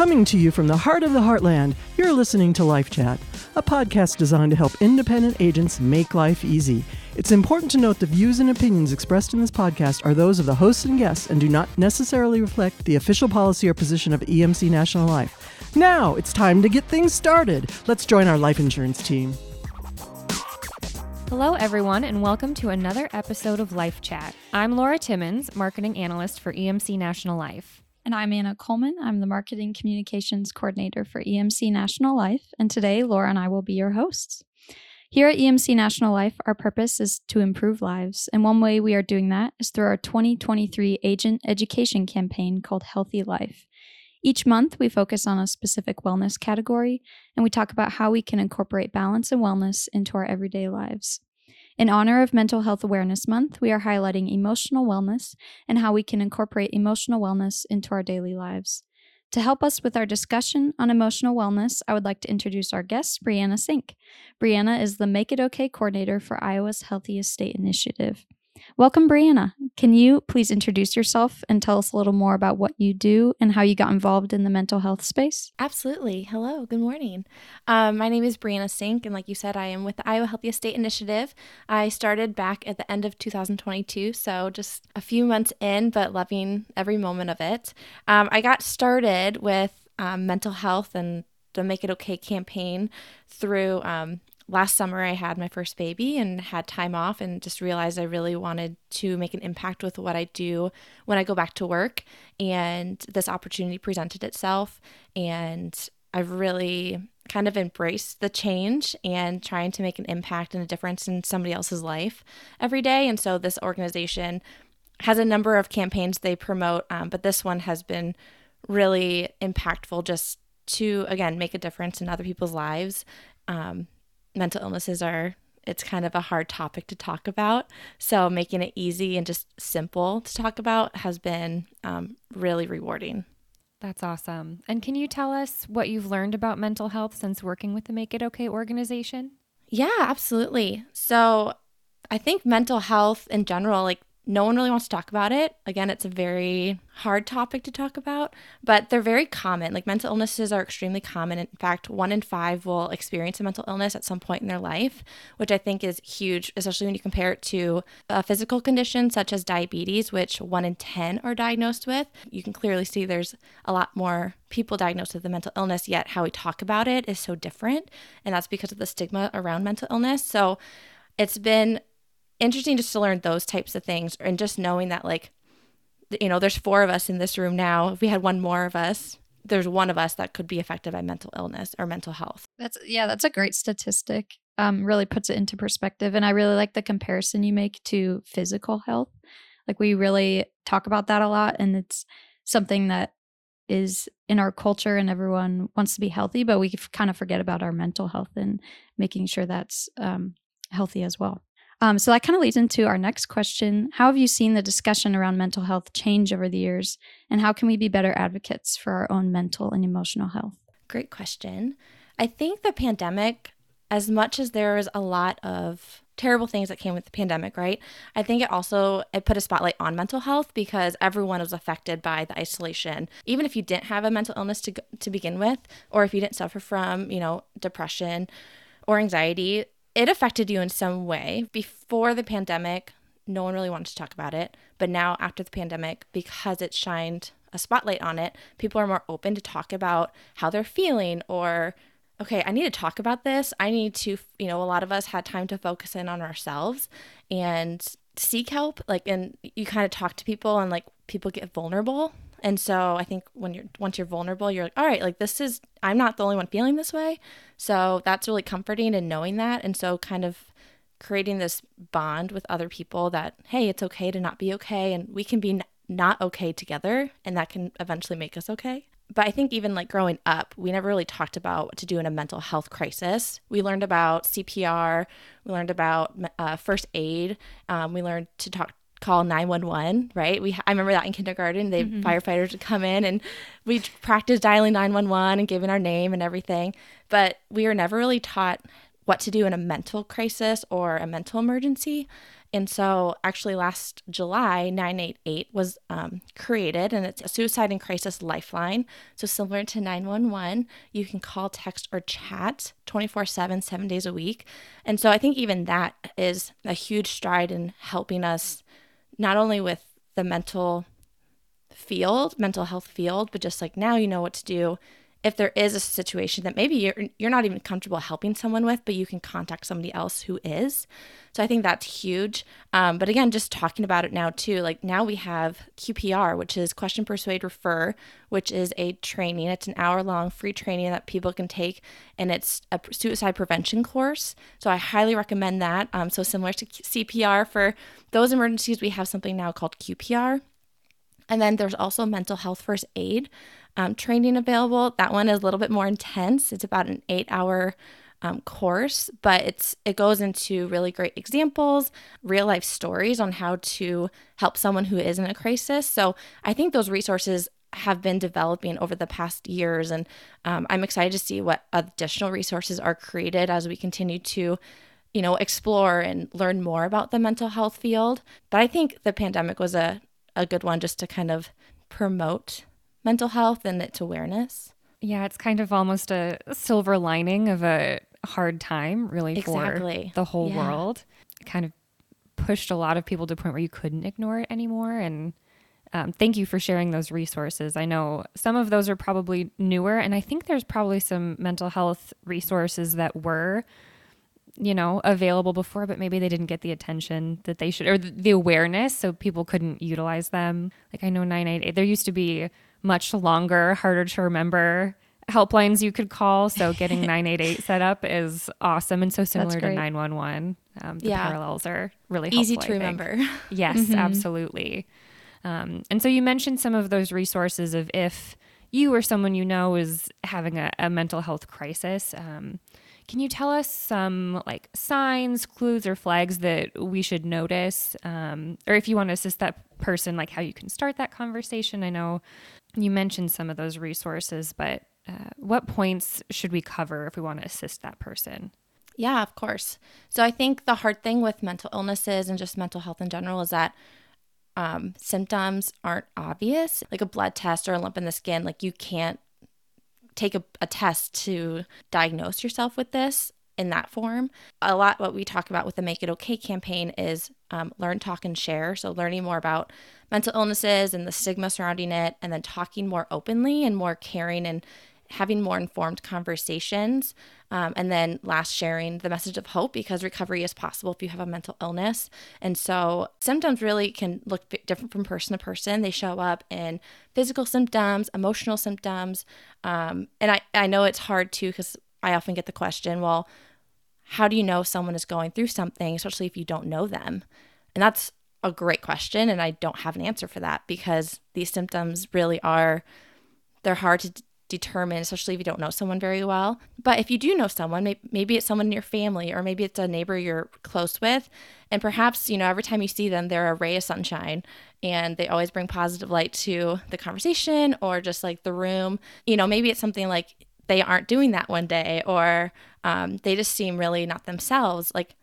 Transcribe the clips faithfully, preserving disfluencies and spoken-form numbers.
Coming to you from the heart of the heartland, you're listening to Life Chat, a podcast designed to help independent agents make life easy. It's important to note the views and opinions expressed in this podcast are those of the hosts and guests and do not necessarily reflect the official policy or position of E M C National Life. Now it's time to get things started. Let's join our life insurance team. Hello, everyone, and welcome to another episode of Life Chat. I'm Laura Timmins, marketing analyst for E M C National Life. And I'm Anna Coleman. I'm the Marketing Communications Coordinator for E M C National Life. And today, Laura and I will be your hosts. Here at E M C National Life, our purpose is to improve lives. And one way we are doing that is through our twenty twenty-three agent education campaign called Healthy Life. Each month, we focus on a specific wellness category, and we talk about how we can incorporate balance and wellness into our everyday lives. In honor of Mental Health Awareness Month, we are highlighting emotional wellness and how we can incorporate emotional wellness into our daily lives. To help us with our discussion on emotional wellness, I would like to introduce our guest, Brianna Sink. Brianna is the Make It OK coordinator for Iowa's Healthiest State Initiative. Welcome, Brianna. Can you please introduce yourself and tell us a little more about what you do and how you got involved in the mental health space? Absolutely. Hello. Good morning. Um, my name is Brianna Sink, and like you said, I am with the Iowa Healthiest State Initiative. I started back at the end of two thousand twenty-two, so just a few months in, but loving every moment of it. Um, I got started with um, mental health and the Make It OK campaign through um, Last summer, I had my first baby and had time off and just realized I really wanted to make an impact with what I do when I go back to work. And this opportunity presented itself, and I've really kind of embraced the change and trying to make an impact and a difference in somebody else's life every day. And so this organization has a number of campaigns they promote, um, but this one has been really impactful just to, again, make a difference in other people's lives. Um, Mental illnesses are, it's kind of a hard topic to talk about. So making it easy and just simple to talk about has been um, really rewarding. That's awesome. And can you tell us what you've learned about mental health since working with the Make It OK organization? Yeah, absolutely. So I think mental health in general, like no one really wants to talk about it. Again, it's a very hard topic to talk about, but they're very common. Like mental illnesses are extremely common. In fact, one in five will experience a mental illness at some point in their life, which I think is huge, especially when you compare it to a physical condition such as diabetes, which one in ten are diagnosed with. You can clearly see there's a lot more people diagnosed with a mental illness, yet how we talk about it is so different. And that's because of the stigma around mental illness. So it's been interesting just to learn those types of things, and just knowing that, like, you know, there's four of us in this room now. If we had one more of us, there's one of us that could be affected by mental illness or mental health. That's yeah, that's a great statistic. Um, really puts it into perspective. And I really like the comparison you make to physical health. Like we really talk about that a lot, and it's something that is in our culture, and everyone wants to be healthy, but we kind of forget about our mental health and making sure that's um, healthy as well. Um, so that kind of leads into our next question. How have you seen the discussion around mental health change over the years, and how can we be better advocates for our own mental and emotional health? Great question. I think the pandemic, as much as there was a lot of terrible things that came with the pandemic, right? I think it also, it put a spotlight on mental health because everyone was affected by the isolation. Even if you didn't have a mental illness to to begin with, or if you didn't suffer from, you know, depression or anxiety, it affected you in some way. Before the pandemic, no one really wanted to talk about it. But now after the pandemic, because it shined a spotlight on it, people are more open to talk about how they're feeling, or, okay, I need to talk about this. I need to, you know, a lot of us had time to focus in on ourselves and seek help. Like, and you kind of talk to people, and like people get vulnerable. And so I think when you're once you're vulnerable, you're like, all right, like this is, I'm not the only one feeling this way. So that's really comforting, and knowing that. And so kind of creating this bond with other people that, hey, it's okay to not be okay, and we can be n- not okay together, and that can eventually make us okay. But I think even like growing up, we never really talked about what to do in a mental health crisis. We learned about C P R. We learned about uh, first aid. Um, we learned to talk call nine one one, right? We I remember that in kindergarten, the mm-hmm. firefighters would come in, and we practiced dialing nine one one and giving our name and everything. But we were never really taught what to do in a mental crisis or a mental emergency. And so actually last July, nine eight eight was um, created, and it's a suicide and crisis lifeline. So similar to nine one one, you can call, text, or chat twenty-four seven, seven days a week. And so I think even that is a huge stride in helping us not only with the mental field, mental health field, but just like now you know what to do if there is a situation that maybe you're you're not even comfortable helping someone with, but you can contact somebody else who is. So I think that's huge. Um, but again, just talking about it now too, like now we have Q P R, which is Question, Persuade, Refer, which is a training. It's an hour-long free training that people can take, and it's a suicide prevention course. So I highly recommend that. Um, so similar to C P R, for those emergencies, we have something now called Q P R. And then there's also Mental Health First Aid um, training available. That one is a little bit more intense. It's about an eight-hour um, course, but it's it goes into really great examples, real-life stories on how to help someone who is in a crisis. So I think those resources have been developing over the past years, and um, I'm excited to see what additional resources are created as we continue to you know, explore and learn more about the mental health field. But I think the pandemic was a a good one just to kind of promote mental health and its awareness. Yeah, it's kind of almost a silver lining of a hard time, really, exactly. for the whole yeah. world. It kind of pushed a lot of people to a point where you couldn't ignore it anymore. And um, thank you for sharing those resources. I know some of those are probably newer, and I think there's probably some mental health resources that were you know, available before, but maybe they didn't get the attention that they should, or the awareness, so people couldn't utilize them. Like I know nine eight eight, there used to be much longer, harder to remember helplines you could call. So getting nine eight eight set up is awesome. And so similar to nine one one, um, the yeah. parallels are really helpful, easy to remember. Yes, mm-hmm. absolutely. Um, and so you mentioned some of those resources of if you or someone you know is having a, a mental health crisis, um, can you tell us some like signs, clues, or flags that we should notice? Um, or if you want to assist that person, like how you can start that conversation? I know you mentioned some of those resources, but uh, what points should we cover if we want to assist that person? Yeah, of course. So I think the hard thing with mental illnesses and just mental health in general is that um, symptoms aren't obvious. Like a blood test or a lump in the skin, like you can't take a, a test to diagnose yourself with this in that form. A lot what we talk about with the Make It OK campaign is um, learn, talk, and share. So learning more about mental illnesses and the stigma surrounding it, and then talking more openly and more caring and having more informed conversations. Um, and then last, sharing the message of hope, because recovery is possible if you have a mental illness. And so symptoms really can look different from person to person. They show up in physical symptoms, emotional symptoms. Um, and I, I know it's hard too, because I often get the question, well, how do you know someone is going through something, especially if you don't know them? And that's a great question. And I don't have an answer for that, because these symptoms really are, they're hard to determine, especially if you don't know someone very well. But if you do know someone, maybe it's someone in your family, or maybe it's a neighbor you're close with, and perhaps, you know, every time you see them, they're a ray of sunshine, and they always bring positive light to the conversation or just like the room. You know, maybe it's something like they aren't doing that one day, or um, they just seem really not themselves. Like,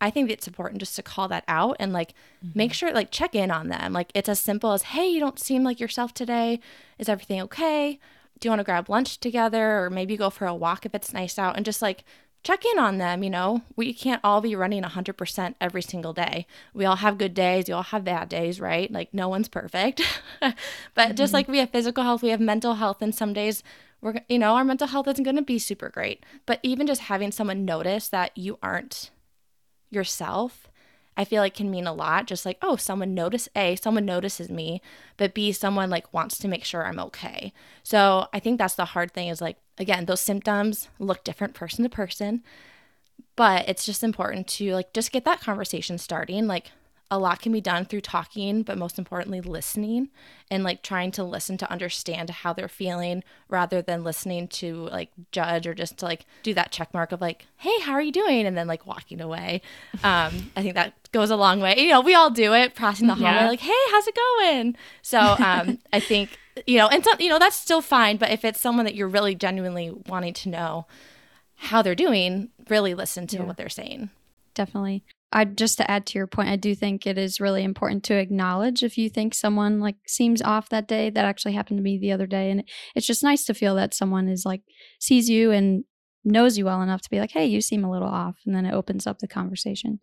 I think it's important just to call that out and like mm-hmm. make sure, like check in on them. Like it's as simple as, hey, you don't seem like yourself today. Is everything okay? Do you want to grab lunch together, or maybe go for a walk if it's nice out, and just like check in on them? You know, we can't all be running one hundred percent every single day. We all have good days. We all have bad days, right? Like no one's perfect. But mm-hmm. just like we have physical health, we have mental health. And some days we're, you know, our mental health isn't going to be super great. But even just having someone notice that you aren't yourself, I feel like can mean a lot. Just like, oh, someone notice A, someone notices me, but B, someone like wants to make sure I'm okay. So I think that's the hard thing is like, again, those symptoms look different person to person, but it's just important to like just get that conversation starting. Like a lot can be done through talking, but most importantly, listening, and like trying to listen to understand how they're feeling rather than listening to like judge, or just to like do that check mark of like, hey, how are you doing? And then like walking away. Um, I think that goes a long way. You know, we all do it, crossing the hallway, yeah. like, hey, how's it going? So um, I think, you know, and so, you know, that's still fine. But if it's someone that you're really genuinely wanting to know how they're doing, really listen to yeah. what they're saying. Definitely. I just to add to your point, I do think it is really important to acknowledge if you think someone like seems off that day. That actually happened to me the other day. And it's just nice to feel that someone is like sees you and knows you well enough to be like, hey, you seem a little off. And then it opens up the conversation.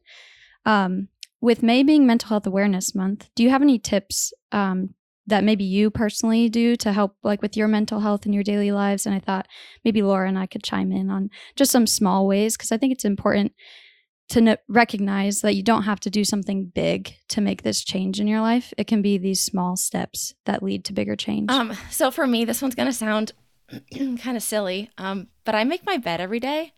Um, with May being Mental Health Awareness Month, do you have any tips um, that maybe you personally do to help like with your mental health in your daily lives? And I thought maybe Laura and I could chime in on just some small ways, because I think it's important to no- recognize that you don't have to do something big to make this change in your life. It can be these small steps that lead to bigger change. Um, so for me, this one's going to sound kind of silly, um, but I make my bed every day.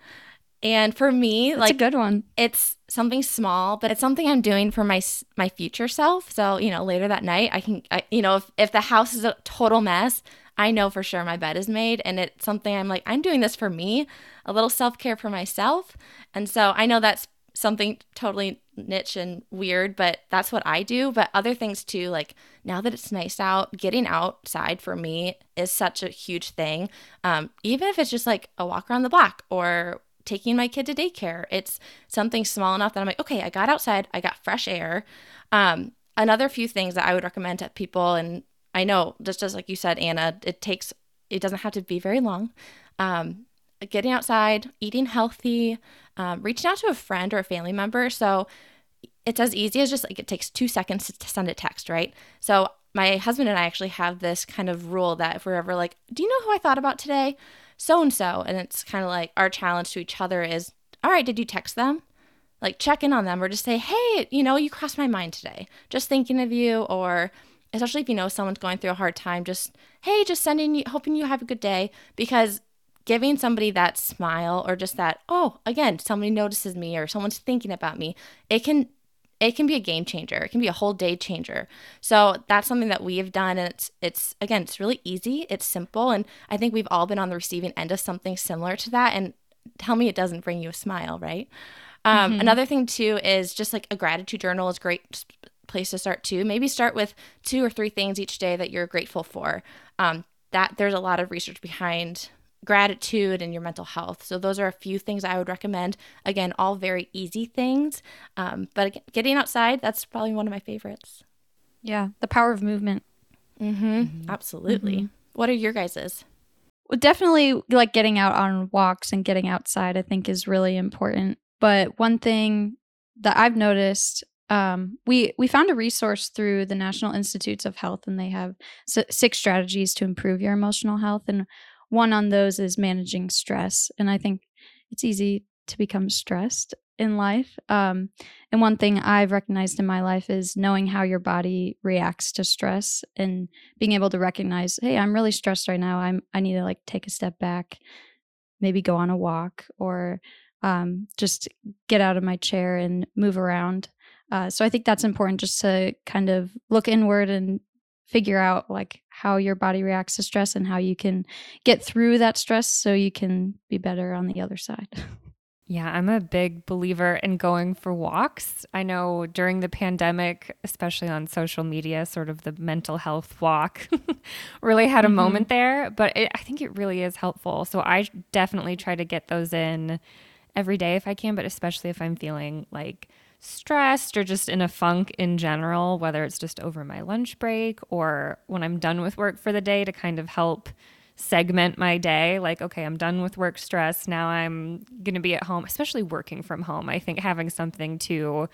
And for me, that's like a good one. It's something small, but it's something I'm doing for my my future self. So, you know, later that night, I can, I, you know, if, if the house is a total mess, I know for sure my bed is made. And it's something I'm like, I'm doing this for me, a little self-care for myself. And so I know that's something totally niche and weird, but that's what I do. But other things too, like now that it's nice out, getting outside for me is such a huge thing. Um, even if it's just like a walk around the block or taking my kid to daycare, it's something small enough that I'm like, okay, I got outside, I got fresh air. Um, another few things that I would recommend to people, and I know just, just like you said, Anna, it takes, it doesn't have to be very long. Um, getting outside, eating healthy, um, reaching out to a friend or a family member. So it's as easy as just like it takes two seconds to send a text, right? So my husband and I actually have this kind of rule that if we're ever like, do you know who I thought about today? So-and-so. And it's kind of like our challenge to each other is, all right, did you text them? Like check in on them, or just say, hey, you know, you crossed my mind today. Just thinking of you. Or especially if you know someone's going through a hard time, just, hey, just sending you, hoping you have a good day. Because giving somebody that smile or just that, oh, again, somebody notices me or someone's thinking about me, it can it can be a game changer. It can be a whole day changer. So that's something that we have done. And it's, it's again, it's really easy. It's simple. And I think we've all been on the receiving end of something similar to that. And tell me it doesn't bring you a smile, right? Um, mm-hmm. Another thing, too, is just like a gratitude journal is a great place to start, too. Maybe start with two or three things each day that you're grateful for. Um, that there's a lot of research behind gratitude and your mental health. So those are a few things I would recommend. Again, all very easy things. Um, but again, getting outside, that's probably one of my favorites. Yeah. The power of movement. Mm-hmm. Mm-hmm. Absolutely. Mm-hmm. What are your guys's? Well, definitely like getting out on walks and getting outside, I think, is really important. But one thing that I've noticed, um, we, we found a resource through the National Institutes of Health, and they have six strategies to improve your emotional health. And one on those is managing stress. And I think it's easy to become stressed in life. Um, and one thing I've recognized in my life is knowing how your body reacts to stress and being able to recognize, hey, I'm really stressed right now. I'm, I need to like take a step back, maybe go on a walk, or um, just get out of my chair and move around. Uh, so I think that's important, just to kind of look inward and figure out like how your body reacts to stress and how you can get through that stress so you can be better on the other side. Yeah, I'm a big believer in going for walks. I know during the pandemic, especially on social media, sort of the mental health walk really had a mm-hmm. moment there, but it, I think it really is helpful. So I definitely try to get those in every day if I can, but especially if I'm feeling like stressed or just in a funk in general, whether it's just over my lunch break or when I'm done with work for the day, to kind of help segment my day. Like, okay, I'm done with work stress. Now I'm going to be at home, especially working from home. I think having something to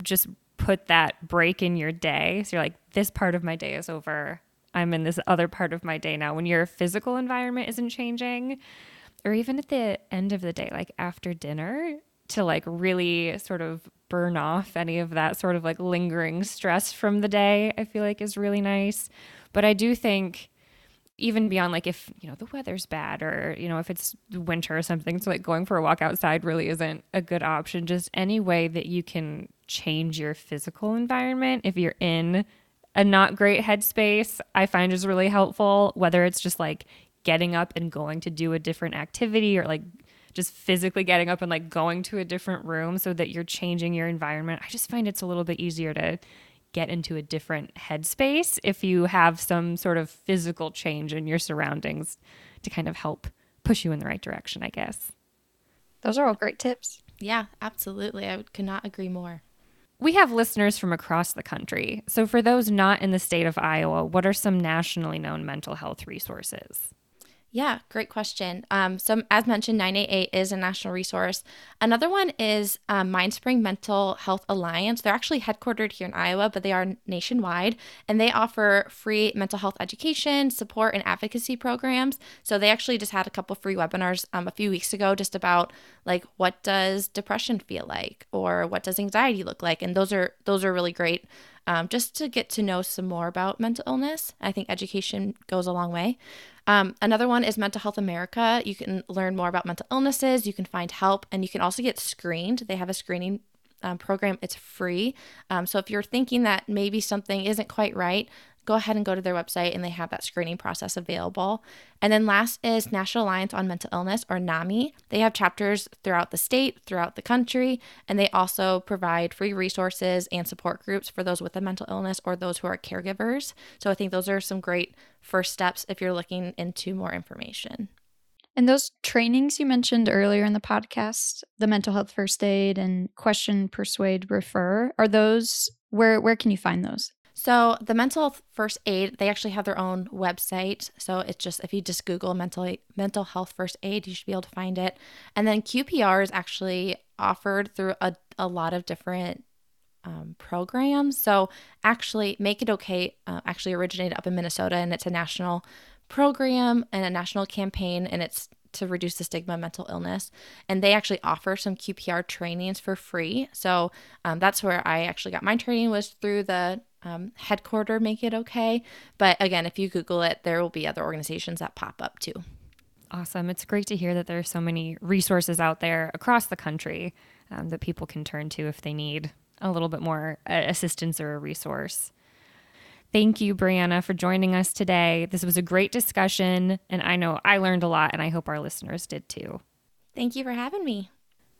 just put that break in your day. So you're like, this part of my day is over. I'm in this other part of my day now. When your physical environment isn't changing, or even at the end of the day, like after dinner, to like really sort of burn off any of that sort of like lingering stress from the day, I feel like is really nice. But I do think even beyond like if, you know, the weather's bad or, you know, if it's winter or something, so like going for a walk outside really isn't a good option. Just any way that you can change your physical environment if you're in a not great headspace, I find is really helpful, whether it's just like getting up and going to do a different activity or like just physically getting up and like going to a different room so that you're changing your environment. I just find it's a little bit easier to get into a different headspace if you have some sort of physical change in your surroundings to kind of help push you in the right direction, I guess. Those are all great tips. Yeah, absolutely. I could not agree more. We have listeners from across the country. So for those not in the state of Iowa, what are some nationally known mental health resources? Yeah, great question. Um, so as mentioned, nine eight eight is a national resource. Another one is um, MindSpring Mental Health Alliance. They're actually headquartered here in Iowa, but they are nationwide, and they offer free mental health education, support, and advocacy programs. So they actually just had a couple free webinars um, a few weeks ago just about like what does depression feel like, or what does anxiety look like, and those are those are really great. Um, just to get to know some more about mental illness. I think education goes a long way. Um, another one is Mental Health America. You can learn more about mental illnesses, you can find help, and you can also get screened. They have a screening um, program. It's free. Um, so if you're thinking that maybe something isn't quite right, go ahead and go to their website, and they have that screening process available. And then last is National Alliance on Mental Illness, or NAMI. They have chapters throughout the state, throughout the country, and they also provide free resources and support groups for those with a mental illness or those who are caregivers. So I think those are some great first steps if you're looking into more information. And those trainings you mentioned earlier in the podcast, the Mental Health First Aid and Question, Persuade, Refer, are those, where, where can you find those? So the Mental Health First Aid, they actually have their own website. So it's just, if you just Google mental mental health first aid, you should be able to find it. And then Q P R is actually offered through a, a lot of different um, programs. So actually, Make It OK uh, actually originated up in Minnesota, and it's a national program and a national campaign, and it's to reduce the stigma of mental illness. And they actually offer some Q P R trainings for free. So um, that's where I actually got my training, was through the Um, headquarter Make It OK. But again, if you Google it, there will be other organizations that pop up too. Awesome. It's great to hear that there are so many resources out there across the country um, that people can turn to if they need a little bit more uh, assistance or a resource. Thank you, Brianna, for joining us today. This was a great discussion, and I know I learned a lot, and I hope our listeners did too. Thank you for having me.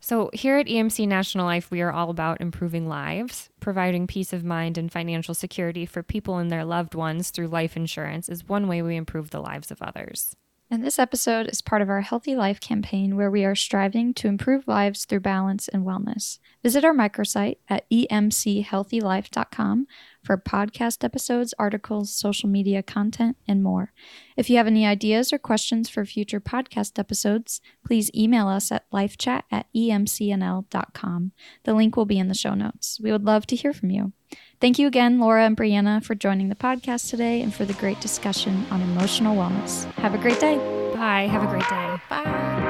So here at E M C National Life, we are all about improving lives. Providing peace of mind and financial security for people and their loved ones through life insurance is one way we improve the lives of others. And this episode is part of our Healthy Life campaign, where we are striving to improve lives through balance and wellness. Visit our microsite at e m c healthy life dot com for podcast episodes, articles, social media content, and more. If you have any ideas or questions for future podcast episodes, please email us at life chat at e m c n l dot com. The link will be in the show notes. We would love to hear from you. Thank you again, Laura and Brianna, for joining the podcast today and for the great discussion on emotional wellness. Have a great day. Bye. Have a great day. Bye.